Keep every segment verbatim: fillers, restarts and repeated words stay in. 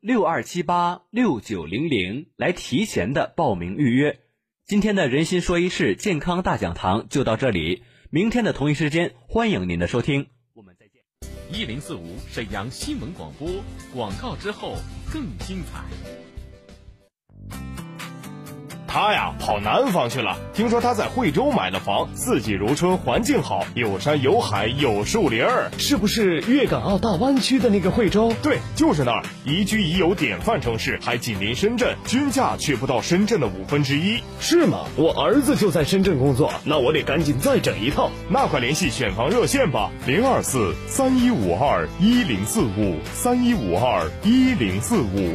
六二七八六九零零来提前的报名预约。今天的人心说一事健康大讲堂就到这里，明天的同一时间欢迎您的收听，我们再见。一零四五沈阳新闻广播，广告之后更精彩。他呀跑南方去了，听说他在惠州买了房，四季如春，环境好，有山有海有树林儿，是不是粤港澳大湾区的那个惠州？对，就是那儿，宜居宜游典范城市，还紧邻深圳，均价却不到深圳的五分之一。是吗？我儿子就在深圳工作，那我得赶紧再整一套。那快联系选房热线吧，零二四三一五二一零四五三一五二一零四五。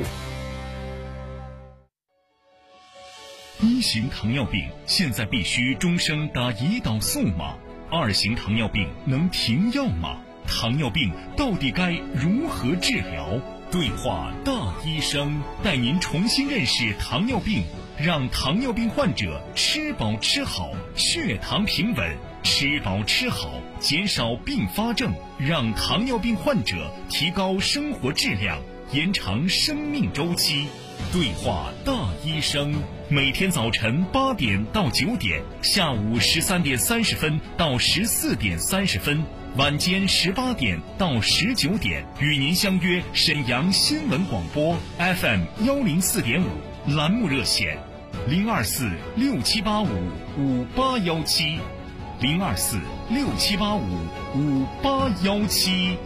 一型糖尿病现在必须终生打胰岛素吗？二型糖尿病能停药吗？糖尿病到底该如何治疗？对话大医生，带您重新认识糖尿病，让糖尿病患者吃饱吃好，血糖平稳，吃饱吃好，减少并发症，让糖尿病患者提高生活质量，延长生命周期。对话大医生，每天早晨八点到九点，下午十三点三十分到十四点三十分，晚间十八点到十九点，与您相约沈阳新闻广播 F M 幺零四点五，栏目热线零二四六七八五五八幺七，零二四六七八五五八幺七。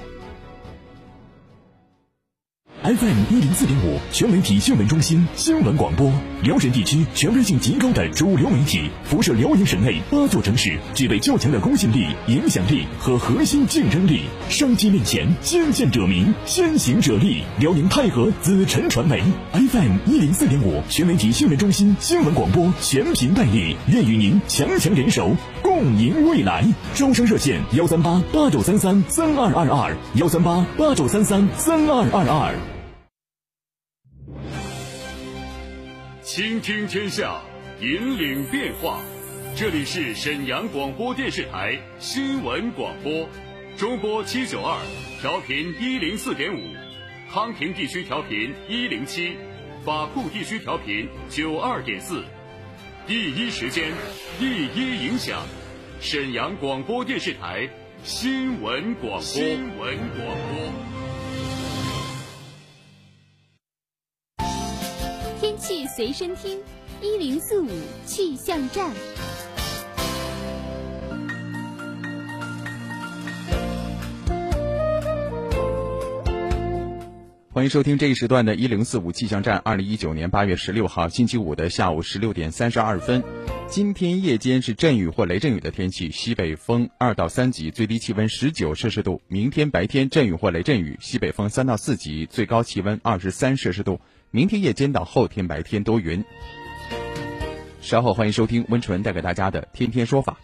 F M 一零四点五全媒体新闻中心新闻广播，辽沈地区权威性极高的主流媒体，辐射辽宁省内八座城市，具备较强的公信力、影响力和核心竞争力。商机面前，先见者明，先行者立。辽宁泰和紫辰传媒 F M 一零四点五全媒体新闻中心新闻广播全频代理，愿与您强强联手，共赢未来。招商热线幺三八八九三三三二二二，幺三八八九三三三二二二。倾听天下，引领变化。这里是沈阳广播电视台新闻广播，中波七九二，调频一零四点五；康平地区调频一零七，法库地区调频九二点四。第一时间，第一影响，沈阳广播电视台新闻广播。新闻广播。气随身听，一零四五气象站。欢迎收听这一时段的一零四五气象站。二零一九年八月十六号星期五的下午十六点三十二分，今天夜间是阵雨或雷阵雨的天气，西北风二到三级，最低气温十九摄氏度。明天白天阵雨或雷阵雨，西北风三到四级，最高气温二十三摄氏度。明天夜间到后天白天多云。稍后欢迎收听温纯带给大家的天天说法。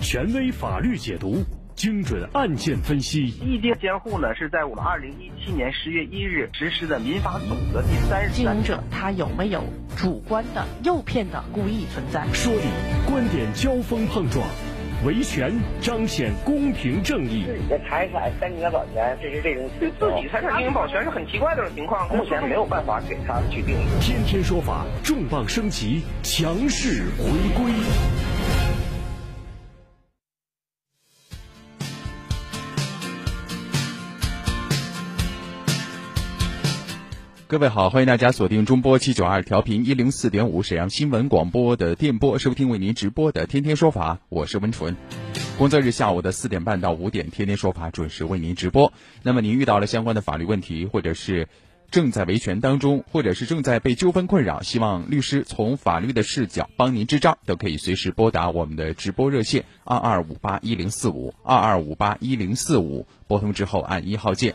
权威法律解读，精准案件分析。异地监护呢，是在我们二零一七年十月一日实施的民法总则第三十三条。经营者他有没有主观的诱骗的故意存在？说理，观点交锋碰撞。维权彰显公平正义，自己的财产申请保全，这是这种对自己财产进行保全是很奇怪的这种情况，目前没有办法给他去定义。天天说法，重磅升级，强势回归。各位好，欢迎大家锁定中波七九二调频一零四点五沈阳新闻广播的电波，收听为您直播的《天天说法》，我是温纯。工作日下午的四点半到五点，《天天说法》准时为您直播。那么您遇到了相关的法律问题，或者是正在维权当中，或者是正在被纠纷困扰，希望律师从法律的视角帮您支招，都可以随时拨打我们的直播热线二二五八一零四五二二五八一零四五，拨通之后按一号键。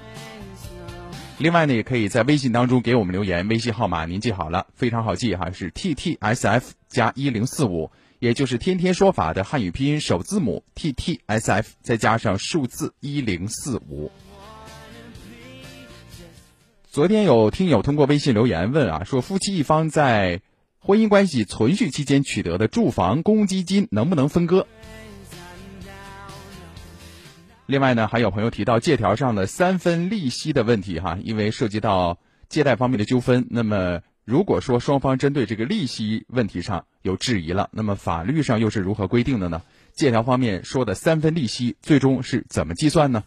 另外呢，也可以在微信当中给我们留言，微信号码您记好了，非常好记哈，是 T T S F 加一零四五，也就是天天说法的汉语拼音首字母 T T S F 再加上数字一零四五。昨天有听友通过微信留言问啊，说夫妻一方在婚姻关系存续期间取得的住房公积金能不能分割？另外呢，还有朋友提到借条上的三分利息的问题哈，因为涉及到借贷方面的纠纷，那么如果说双方针对这个利息问题上有质疑了，那么法律上又是如何规定的呢？借条方面说的三分利息最终是怎么计算呢？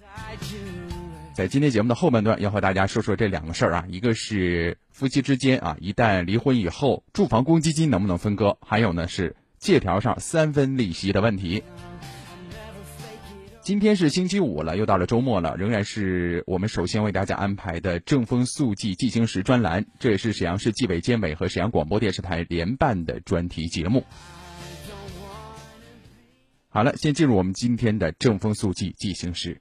在今天节目的后半段要和大家说说这两个事儿啊，一个是夫妻之间啊，一旦离婚以后住房公积金能不能分割，还有呢是借条上三分利息的问题。今天是星期五了，又到了周末了，仍然是我们首先为大家安排的正风速记进行时专栏，这也是沈阳市纪委监委和沈阳广播电视台联办的专题节目。好了，先进入我们今天的正风速记进行时。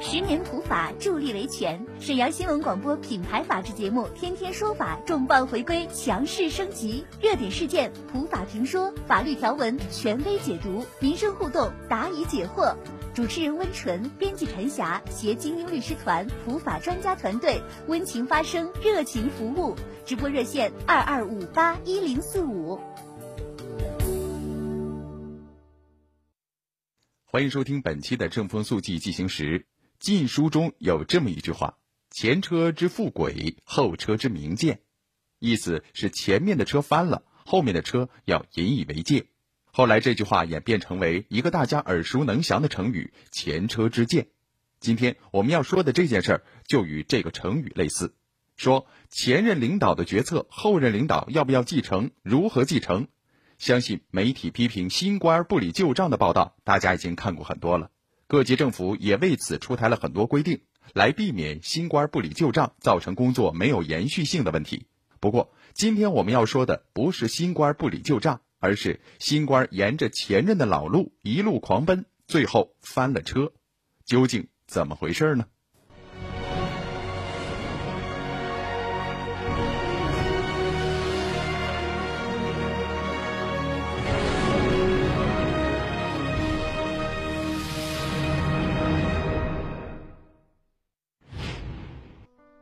十年普法助力维权，沈阳新闻广播品牌法治节目《天天说法》重磅回归，强势升级，热点事件普法评说，法律条文权威解读，民生互动答疑解惑。主持人温纯，编辑陈霞，携精英律师团、普法专家团队，温情发声，热情服务。直播热线二二五八一零四五。欢迎收听本期的正风速记进行时。禁书中有这么一句话，前车之覆轨，后车之明鉴，意思是前面的车翻了，后面的车要引以为戒。后来这句话演变成为一个大家耳熟能详的成语，前车之鉴。今天我们要说的这件事儿就与这个成语类似，说前任领导的决策，后任领导要不要继承，如何继承。相信媒体批评新官不理旧账的报道大家已经看过很多了，各级政府也为此出台了很多规定，来避免新官不理旧账造成工作没有延续性的问题。不过今天我们要说的不是新官不理旧账，而是新官沿着前任的老路一路狂奔，最后翻了车，究竟怎么回事呢？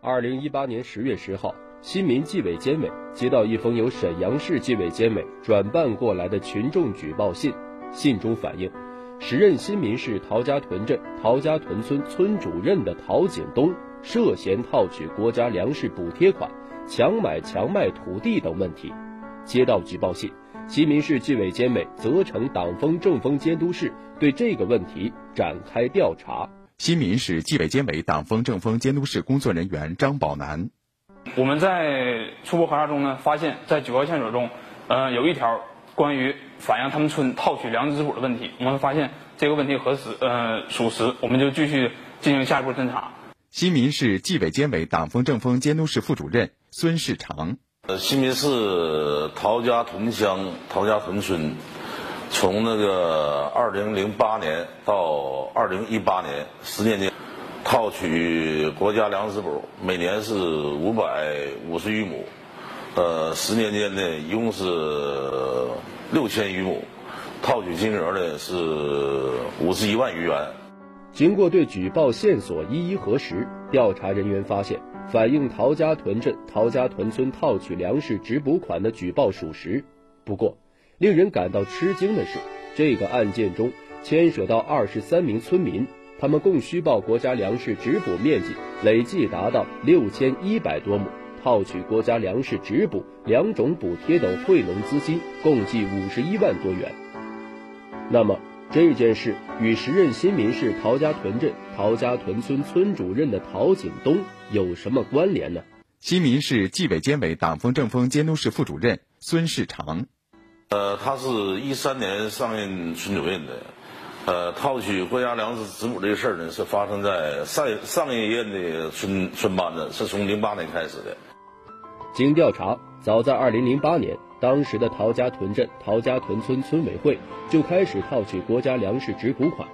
二零一八年十月十号，新民纪委监委接到一封由沈阳市纪委监委转办过来的群众举报信，信中反映，时任新民市陶家屯镇陶家屯村村主任的陶景东涉嫌套取国家粮食补贴款、强买强卖土地等问题。接到举报信，新民市纪委监委责成党风政风监督室对这个问题展开调查。新民市纪委监委党风政风监督室工作人员张宝南，我们在初步核查中呢，发现在举报线索中，呃，有一条关于反映他们村套取粮食支补的问题，我们发现这个问题核实，呃，属实，我们就继续进行下一步侦查。新民市纪委监委党风政风监督室副主任孙世长，呃，新民市陶家屯乡陶家屯村，从那个二零零八年到二零一八年十年间，套取国家粮食补，每年是五百五十余亩，呃，十年间呢，一共是六千余亩，套取金额呢是五十一万余元。经过对举报线索一一核实，调查人员发现，反映陶家屯镇陶家屯村套取粮食支补款的举报属实。不过，令人感到吃惊的是，这个案件中牵涉到二十三名村民，他们共虚报国家粮食支补面积累计达到六千一百多亩，套取国家粮食支补、两种补贴等惠农资金共计五十一万多元。那么这件事与时任新民市陶家屯镇陶家屯村村主任的陶景东有什么关联呢？新民市纪委监委党风政风监督室副主任孙世长，呃，他是一三年上任村主任的，呃，套取国家粮食支补这事儿呢，是发生在上上一任的村村班子，是从零八年开始的。经调查，早在二零零八年，当时的陶家屯镇陶家屯村村委会就开始套取国家粮食支补款。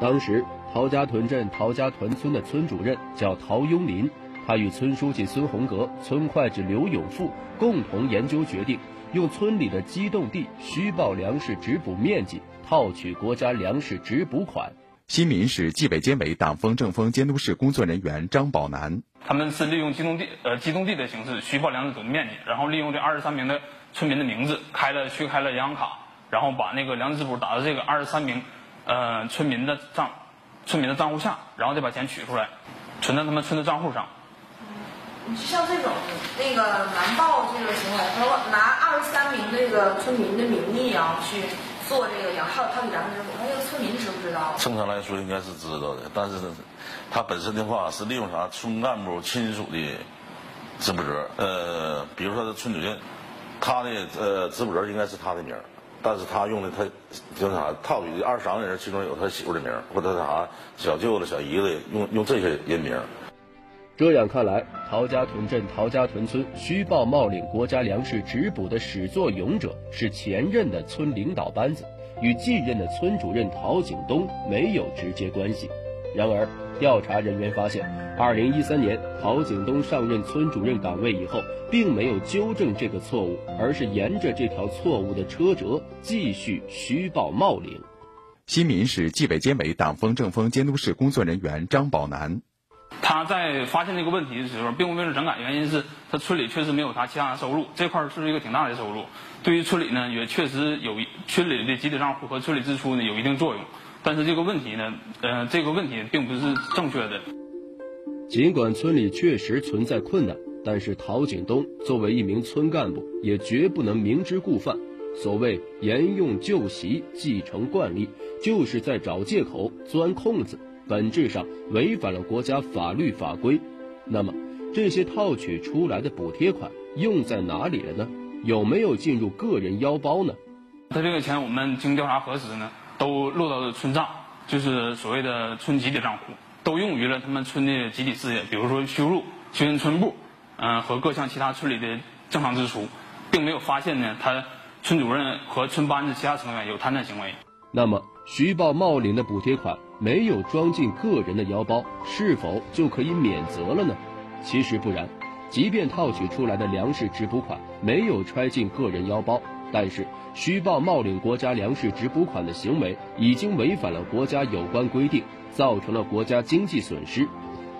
当时，陶家屯镇陶家屯村的村主任叫陶庸林，他与村书记孙洪格、村会计刘永富共同研究决定，用村里的机动地虚报粮食支补面积，套取国家粮食支补款。新民市纪委监委党风政风监督室工作人员张宝南，他们是利用机动地呃机动地的形式虚报粮食支补面积，然后利用这二十三名的村民的名字开了虚开了银行卡，然后把那个粮食支补打到这个二十三名呃村民的账村民的账户下，然后再把钱取出来存到他们村的账户上。你像这种那个瞒报这个行为，他拿二十三名这个村民的名义啊去做这个粮，还有他给粮食支补，那这个村民知不知道？正常来说应该是知道的，但是他本身的话是利用啥村干部亲属的支补责，呃，比如说村主任，他的呃支补责应该是他的名儿，但是他用的他就是啥套里的二十三个人，其中有他媳妇的名儿或者啥小舅子、小姨子，用用这些人名。这样看来，陶家屯镇陶家屯村虚报冒领国家粮食支补的始作俑者是前任的村领导班子，与继任的村主任陶景东没有直接关系。然而，调查人员发现，二零一三年陶景东上任村主任岗位以后，并没有纠正这个错误，而是沿着这条错误的车辙继续虚报冒领。新民市纪委监委党风政风监督室工作人员张宝南。他在发现这个问题的时候，并不是整改，原因是他村里确实没有他其他的收入，这块是一个挺大的收入。对于村里呢，也确实有村里的集体账户和村里支出呢有一定作用，但是这个问题呢，呃，这个问题并不是正确的。尽管村里确实存在困难，但是陶景东作为一名村干部，也绝不能明知故犯。所谓沿用旧习、继承惯例，就是在找借口、钻空子。本质上违反了国家法律法规，那么这些套取出来的补贴款用在哪里了呢？有没有进入个人腰包呢？他这个钱我们经调查核实呢，都落到了村账，就是所谓的村集体账户，都用于了他们村的集体事业，比如说修路、修建村部，嗯、呃，和各项其他村里的正常支出，并没有发现呢，他村主任和村班子其他成员有贪占行为。那么虚报冒领的补贴款没有装进个人的腰包，是否就可以免责了呢？其实不然，即便套取出来的粮食支补款没有揣进个人腰包，但是虚报冒领国家粮食支补款的行为已经违反了国家有关规定，造成了国家经济损失。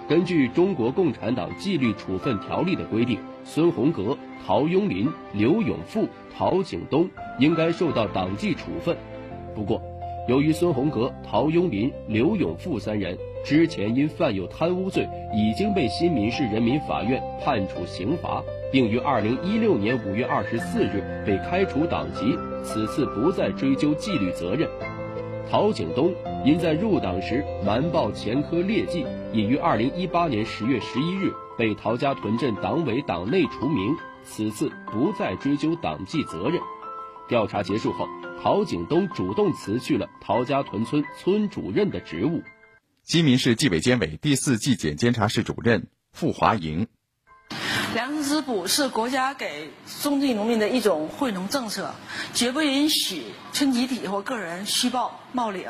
根据《中国共产党纪律处分条例》的规定，孙洪革、陶雍林、刘永富、陶景东应该受到党纪处分。不过由于孙洪革、陶雍林、刘永富三人之前因犯有贪污罪，已经被新民市人民法院判处刑罚，并于二零一六年五月二十四日被开除党籍，此次不再追究纪律责任。陶景东因在入党时瞒报前科劣迹，已于二零一八年十月十一日被陶家屯镇党委党内除名，此次不再追究党纪责任。调查结束后，陶景东主动辞去了陶家屯村村主任的职务。新民市纪委监委第四纪检监察室主任傅华莹：粮食支补是国家给中地农民的一种惠农政策，绝不允许村集体或个人虚报冒领。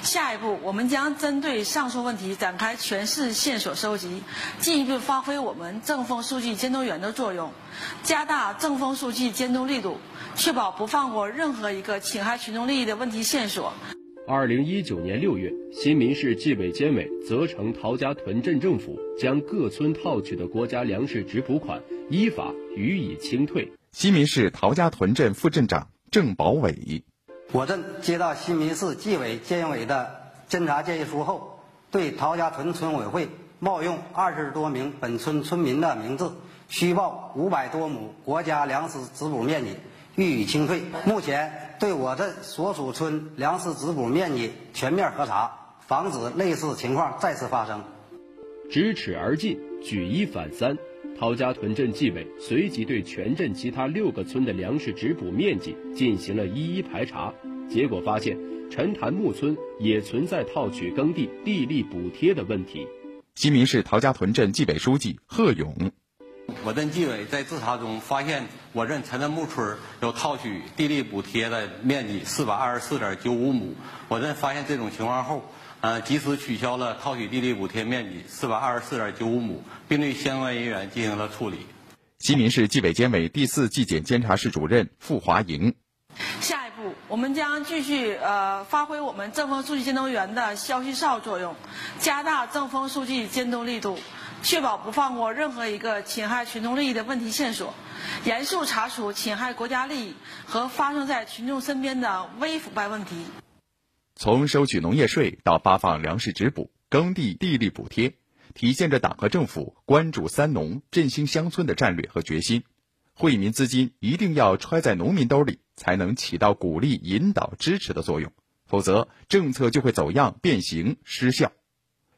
下一步，我们将针对上述问题展开全市线索收集，进一步发挥我们政风数据监督员的作用，加大政风数据监督力度，确保不放过任何一个侵害群众利益的问题线索。二零一九年六月，新民市纪委监委责成陶家屯镇政府将各村套取的国家粮食支补款依法予以清退。新民市陶家屯镇副镇长郑保伟。我镇接到新民市纪委监委的侦查建议书后，对陶家屯村委会冒用二十多名本村村民的名字，虚报五百多亩国家粮食支补面积，予以清退。目前对我镇所属村粮食支补面积全面核查，防止类似情况再次发生。咫尺而进，举一反三。陶家屯镇纪委随即对全镇其他六个村的粮食支补面积进行了一一排查，结果发现陈潭木村也存在套取耕地地力补贴的问题。新民市陶家屯镇纪委书记贺勇：我镇纪委在自查中发现，我镇陈潭木村有套取地力补贴的面积四百二十四点九五亩。我镇发现这种情况后，呃，及时取消了套取地力补贴面积四百二十四点九五亩，并对相关人员进行了处理。新民市纪委监委第四纪检监察室主任傅华莹：下一步，我们将继续呃发挥我们政风数据监督员的消息哨作用，加大政风数据监督力度，确保不放过任何一个侵害群众利益的问题线索。严肃查处侵害国家利益和发生在群众身边的微腐败问题。从收取农业税到发放粮食直补、耕地地力补贴，体现着党和政府关注三农、振兴乡村的战略和决心。惠民资金一定要揣在农民兜里，才能起到鼓励、引导、支持的作用，否则政策就会走样、变形、失效。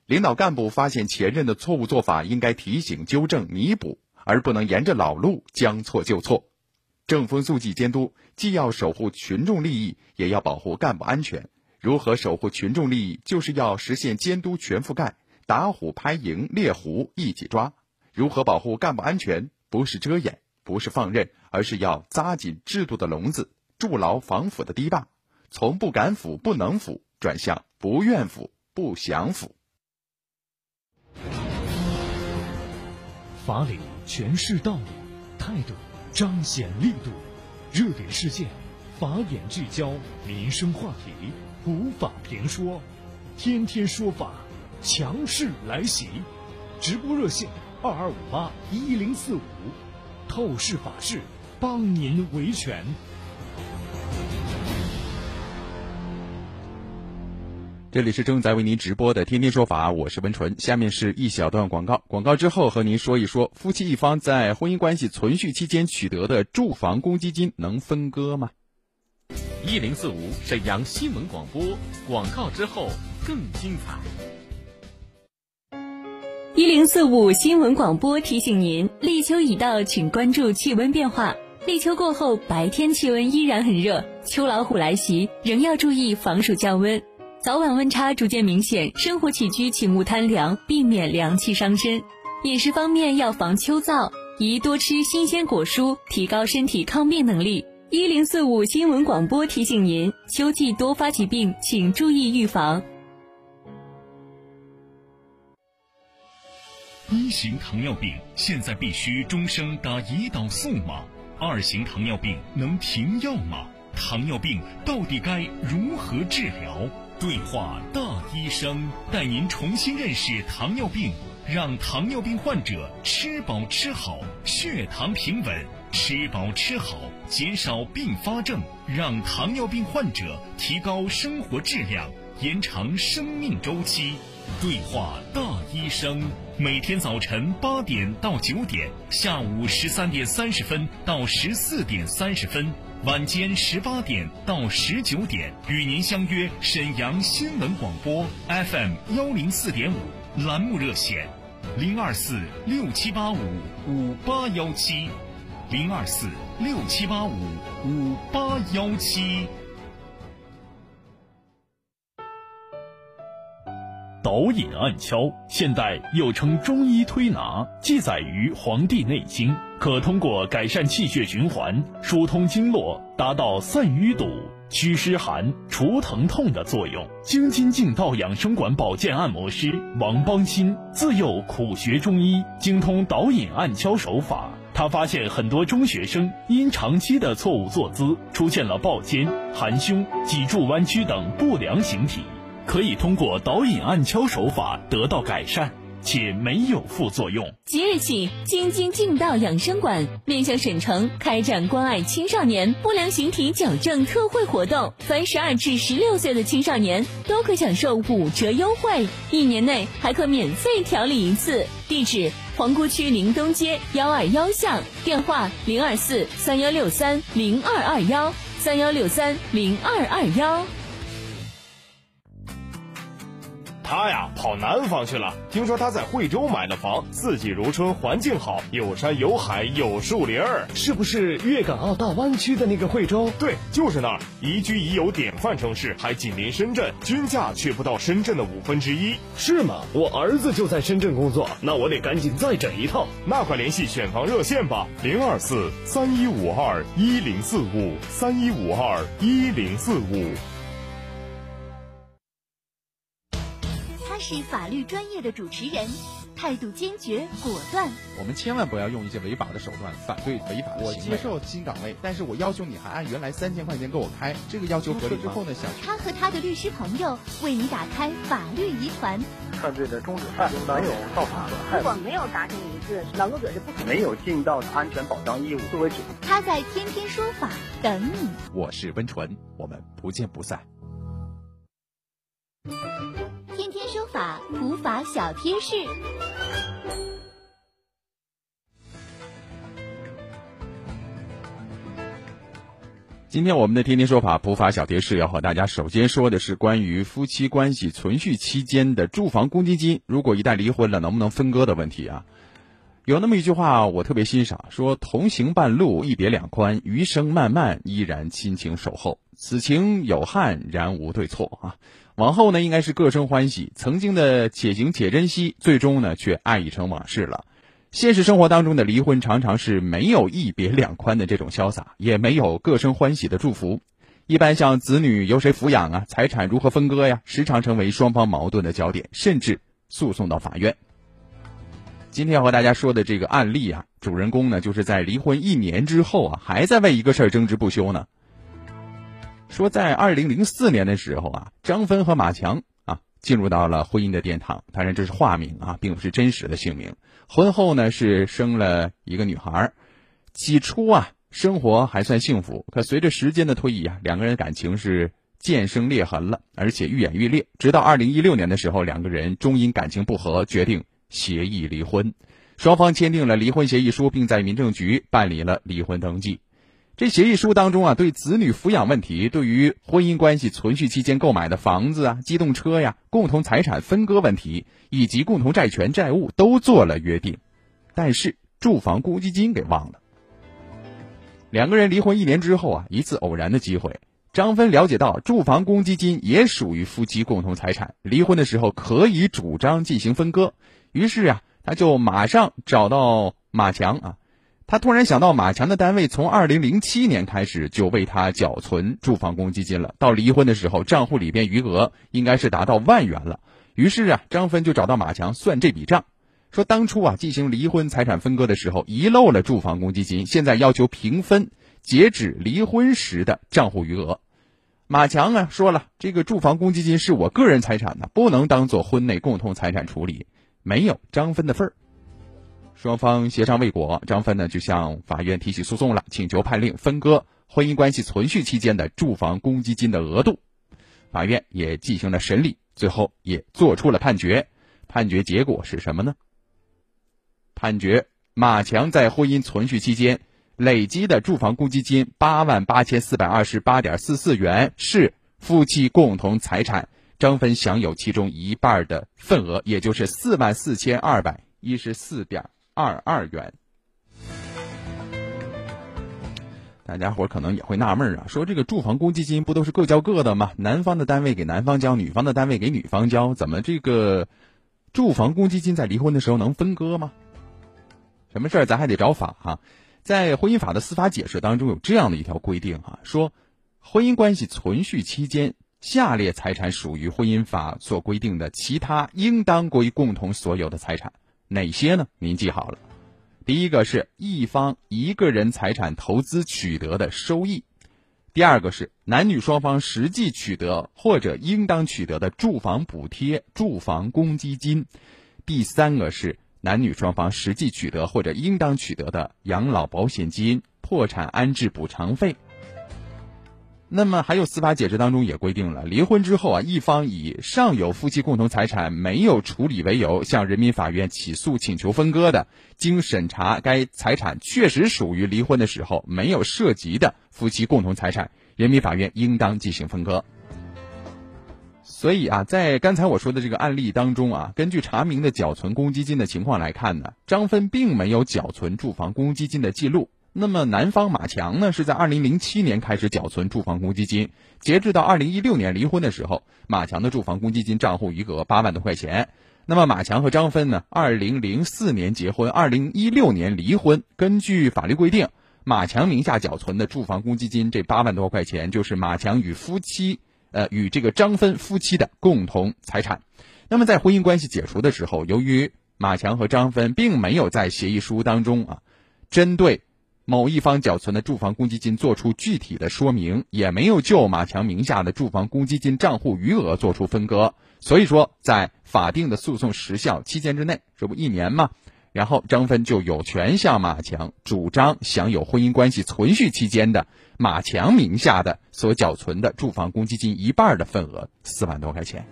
领导干部发现前任的错误做法，应该提醒、纠正、弥补，而不能沿着老路将错就错。正风肃纪监督既要守护群众利益，也要保护干部安全。如何守护群众利益，就是要实现监督全覆盖，打虎拍蝇、猎狐一起抓。如何保护干部安全，不是遮掩，不是放任，而是要扎紧制度的笼子，筑牢防腐的堤坝，从不敢腐、不能腐转向不愿腐、不想腐。法理诠释道理，态度彰显力度。热点事件，法眼聚焦民生话题，普法评说，天天说法，强势来袭。直播热线二二五八一零四五。透视法治，帮您维权。这里是正在为您直播的天天说法，我是文纯。下面是一小段广告，广告之后和您说一说，夫妻一方在婚姻关系存续期间取得的住房公积金能分割吗？一零四五沈阳新闻广播，广告之后更精彩。一零四五新闻广播提醒您，立秋已到，请关注气温变化。立秋过后，白天气温依然很热，秋老虎来袭，仍要注意防暑降温。早晚温差逐渐明显，生活起居请勿贪凉，避免凉气伤身。饮食方面要防秋燥，宜多吃新鲜果蔬，提高身体抗病能力。一零四五新闻广播提醒您，秋季多发疾病，请注意预防。一型糖尿病现在必须终生打胰岛素吗？二型糖尿病能停药吗？糖尿病到底该如何治疗？对话大医生，带您重新认识糖尿病，让糖尿病患者吃饱吃好，血糖平稳。吃饱吃好，减少并发症，让糖尿病患者提高生活质量，延长生命周期。对话大医生，每天早晨八点到九点，下午十三点三十分到十四点三十分，晚间十八点到十九点，与您相约沈阳新闻广播 F M 幺零四点五，栏目热线零二四六七八五五八幺七，零二四六七八五五八幺七。导引按敲，现代又称中医推拿，记载于《黄帝内经》，可通过改善气血循环、疏通经络，达到散淤堵、祛湿寒、除疼痛的作用。京津冀道养生馆保健按摩师王邦新自幼苦学中医，精通导引按敲手法。他发现很多中学生因长期的错误坐姿，出现了抱肩、含胸、脊柱弯曲等不良形体。可以通过导引按敲手法得到改善，且没有副作用。即日起，京津冀道养生馆面向沈城开展关爱青少年不良形体矫正特惠活动，凡十二至十六岁的青少年都可享受五折优惠，一年内还可免费调理一次。地址：皇姑区临东街幺二幺巷，电话零二四三幺六三零二二幺三幺六三零二二幺。他呀跑南方去了，听说他在惠州买了房，四季如春，环境好，有山有海有树林儿，是不是粤港澳大湾区的那个惠州？对，就是那儿，宜居宜游典范城市，还紧邻深圳，均价却不到深圳的五分之一。是吗？我儿子就在深圳工作，那我得赶紧再整一套。那快联系选房热线吧，零二四三一五二一零四五三一五二一零四五。是法律专业的主持人，态度坚决果断。我们千万不要用一些违法的手段反对违法的行为。我接受新岗位，但是我要求你还按原来三千块钱给我开，这个要求合理之后呢？他和他的律师朋友为你打开法律疑团。犯罪的终止犯没有到法所害。如果没有达成一致，劳动者是不可能没有尽到安全保障义务作为主。他在天天说法等你。我是温纯，我们不见不散。天天说法普法小贴士。今天我们的天天说法普法小贴士要和大家首先说的是关于夫妻关系存续期间的住房公积金，如果一旦离婚了能不能分割的问题啊。有那么一句话我特别欣赏，说同行半路一别两宽，余生漫漫依然亲情守候，此情有憾然无对错啊。往后呢应该是各生欢喜，曾经的且行且珍惜，最终呢却爱已成往事了。现实生活当中的离婚常常是没有一别两宽的这种潇洒，也没有各生欢喜的祝福。一般像子女由谁抚养啊，财产如何分割呀，时常成为双方矛盾的焦点，甚至诉讼到法院。今天要和大家说的这个案例啊，主人公呢就是在离婚一年之后啊，还在为一个事儿争执不休呢。说在二零零四年的时候啊，张芬和马强啊进入到了婚姻的殿堂，当然这是化名啊，并不是真实的姓名。婚后呢是生了一个女孩，起初啊生活还算幸福，可随着时间的推移啊，两个人感情是渐生裂痕了，而且愈演愈烈，直到二零一六年的时候，两个人终因感情不和决定协议离婚，双方签订了离婚协议书，并在民政局办理了离婚登记。这协议书当中啊，对子女抚养问题，对于婚姻关系存续期间购买的房子啊、机动车呀、共同财产分割问题，以及共同债权债务都做了约定，但是住房公积金给忘了。两个人离婚一年之后啊，一次偶然的机会，张芬了解到住房公积金也属于夫妻共同财产，离婚的时候可以主张进行分割，于是啊，他就马上找到马强啊。他突然想到马强的单位从二零零七年开始就为他缴存住房公积金了，到离婚的时候账户里边余额应该是达到万元了。于是啊，张芬就找到马强算这笔账，说当初啊进行离婚财产分割的时候遗漏了住房公积金，现在要求平分截止离婚时的账户余额。马强啊说了，这个住房公积金是我个人财产的，不能当做婚内共同财产处理，没有张芬的份儿。双方协商未果，张芬呢就向法院提起诉讼了，请求判令分割婚姻关系存续期间的住房公积金的额度。法院也进行了审理，最后也做出了判决。判决结果是什么呢？判决马强在婚姻存续期间累积的住房公积金 八万八千四百二十八点四四元是夫妻共同财产，张芬享有其中一半的份额，也就是 四万四千二百一十四点二二元。大家伙可能也会纳闷啊，说这个住房公积金不都是各交各的吗？男方的单位给男方交，女方的单位给女方交，怎么这个住房公积金在离婚的时候能分割吗？什么事儿咱还得找法啊。在婚姻法的司法解释当中有这样的一条规定啊，说婚姻关系存续期间下列财产属于婚姻法所规定的其他应当归共同所有的财产，哪些呢？您记好了。第一个是一方一个人财产投资取得的收益，第二个是男女双方实际取得或者应当取得的住房补贴、住房公积金，第三个是男女双方实际取得或者应当取得的养老保险金、破产安置补偿费。那么还有司法解释当中也规定了，离婚之后啊，一方以尚有夫妻共同财产没有处理为由，向人民法院起诉请求分割的，经审查该财产确实属于离婚的时候没有涉及的夫妻共同财产，人民法院应当进行分割。所以啊，在刚才我说的这个案例当中啊，根据查明的缴存公积金的情况来看呢，张芬并没有缴存住房公积金的记录。那么男方马强呢是在二零零七年开始缴存住房公积金，截至到二零一六年离婚的时候，马强的住房公积金账户余额八万多块钱。那么马强和张芬呢二零零四年结婚，二零一六年离婚，根据法律规定，马强名下缴存的住房公积金这八万多块钱就是马强与夫妻呃与这个张芬夫妻的共同财产。那么在婚姻关系解除的时候，由于马强和张芬并没有在协议书当中啊针对某一方缴存的住房公积金做出具体的说明，也没有就马强名下的住房公积金账户余额做出分割。所以说在法定的诉讼时效期间之内，这不一年吗，然后张芬就有权向马强主张享有婚姻关系存续期间的马强名下的所缴存的住房公积金一半的份额，四万多块钱。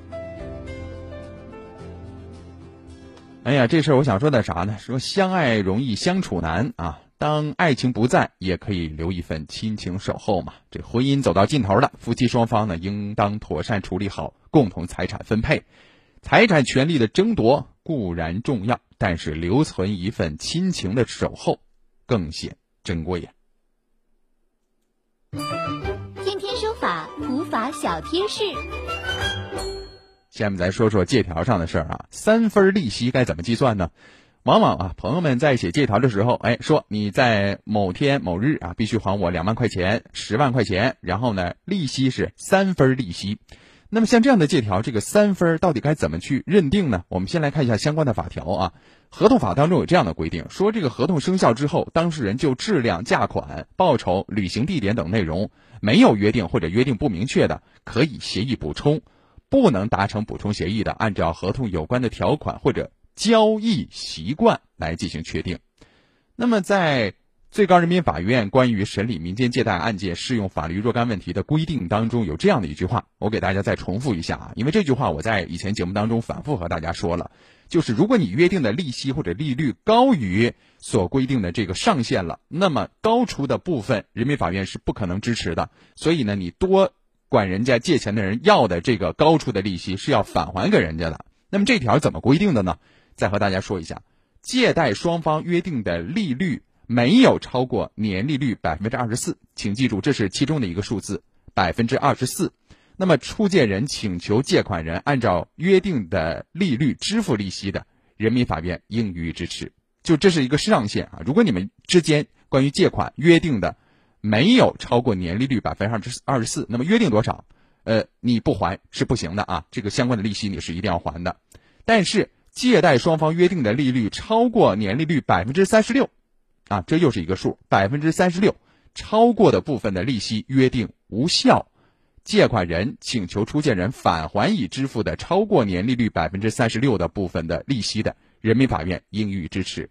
哎呀，这事儿我想说点啥呢？说相爱容易相处难啊，当爱情不在，也可以留一份亲情守候嘛。这婚姻走到尽头了，夫妻双方呢，应当妥善处理好共同财产分配。财产权利的争夺固然重要，但是留存一份亲情的守候更显珍贵呀。天天说法，普法小贴士。下面咱说说借条上的事儿啊，三分利息该怎么计算呢？往往啊，朋友们在写借条的时候，哎，说你在某天某日啊，必须还我两万块钱、十万块钱，然后呢，利息是三分利息。那么像这样的借条，这个三分到底该怎么去认定呢？我们先来看一下相关的法条啊。合同法当中有这样的规定，说这个合同生效之后，当事人就质量、价款、报酬、履行地点等内容没有约定或者约定不明确的，可以协议补充。不能达成补充协议的，按照合同有关的条款或者交易习惯来进行确定。那么在最高人民法院关于审理民间借贷案件适用法律若干问题的规定当中有这样的一句话，我给大家再重复一下啊，因为这句话我在以前节目当中反复和大家说了，就是如果你约定的利息或者利率高于所规定的这个上限了，那么高出的部分人民法院是不可能支持的，所以呢，你多管人家借钱的人要的这个高出的利息是要返还给人家的。那么这条怎么规定的呢？再和大家说一下，借贷双方约定的利率没有超过年利率 百分之二十四， 请记住这是其中的一个数字 百分之二十四。 那么出借人请求借款人按照约定的利率支付利息的，人民法院应予以支持。就这是一个上限啊，如果你们之间关于借款约定的没有超过年利率 百分之二十四， 那么约定多少呃，你不还是不行的啊，这个相关的利息你是一定要还的。但是借贷双方约定的利率超过年利率 百分之三十六啊，这又是一个数 百分之三十六， 超过的部分的利息约定无效，借款人请求出借人返还已支付的超过年利率 百分之三十六 的部分的利息的，人民法院应予支持。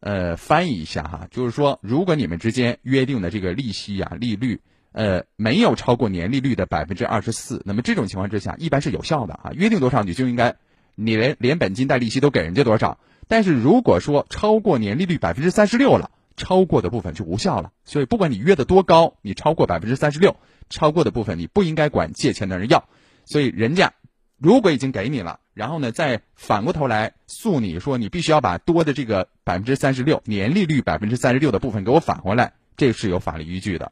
呃，翻译一下哈，就是说如果你们之间约定的这个利息啊利率呃，没有超过年利率的 百分之二十四， 那么这种情况之下一般是有效的啊，约定多少你就应该你连连本金带利息都给人家多少。但是如果说超过年利率 百分之三十六 了，超过的部分就无效了。所以不管你约的多高，你超过 百分之三十六， 超过的部分你不应该管借钱的人要。所以人家如果已经给你了，然后呢再反过头来诉你说你必须要把多的这个 百分之三十六 年利率 百分之三十六 的部分给我返回来，这是有法律依据的。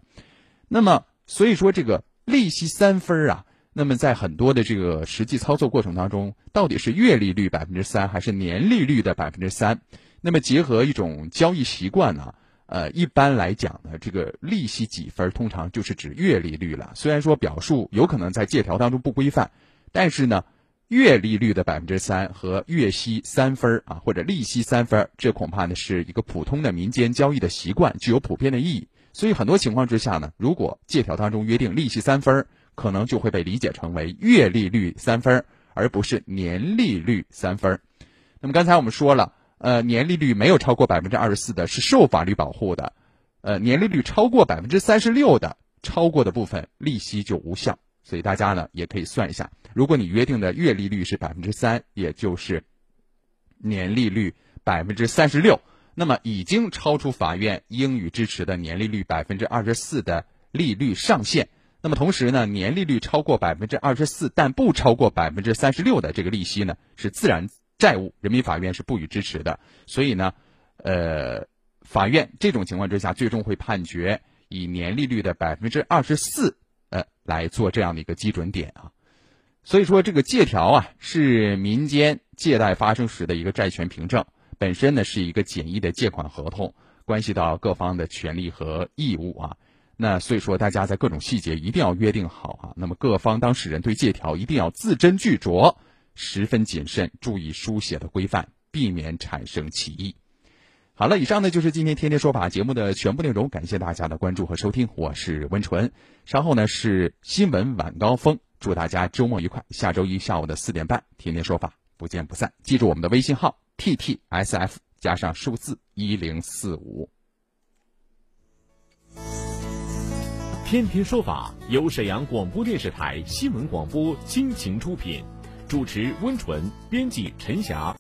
那么所以说这个利息三分啊，那么在很多的这个实际操作过程当中，到底是月利率 百分之三 还是年利率的 百分之三， 那么结合一种交易习惯呢、啊、呃，一般来讲呢，这个利息几分通常就是指月利率了。虽然说表述有可能在借条当中不规范，但是呢月利率的 百分之三 和月息三分啊，或者利息三分，这恐怕呢是一个普通的民间交易的习惯，具有普遍的意义。所以很多情况之下呢，如果借条当中约定利息三分，可能就会被理解成为月利率三分，而不是年利率三分。那么刚才我们说了，呃，年利率没有超过 百分之二十四 的是受法律保护的，呃，年利率超过 百分之三十六 的，超过的部分利息就无效。所以大家呢也可以算一下，如果你约定的月利率是 百分之三， 也就是年利率 百分之三十六， 那么已经超出法院应予支持的年利率 百分之二十四 的利率上限。那么同时呢，年利率超过 百分之二十四 但不超过 百分之三十六 的这个利息呢是自然债务，人民法院是不予支持的。所以呢呃，法院这种情况之下最终会判决以年利率的 百分之二十四、呃、来做这样的一个基准点啊。所以说这个借条啊是民间借贷发生时的一个债权凭证，本身呢是一个简易的借款合同，关系到各方的权利和义务啊。那所以说大家在各种细节一定要约定好啊，那么各方当事人对借条一定要字斟句酌，十分谨慎，注意书写的规范，避免产生歧义。好了，以上呢就是今天天天说法节目的全部内容，感谢大家的关注和收听，我是温纯。稍后呢是新闻晚高峰，祝大家周末愉快，下周一下午的四点半，天天说法不见不散。记住我们的微信号 T T S F 加上数字一零四五。天天说法由沈阳广播电视台新闻广播倾情出品，主持温纯，编辑陈霞。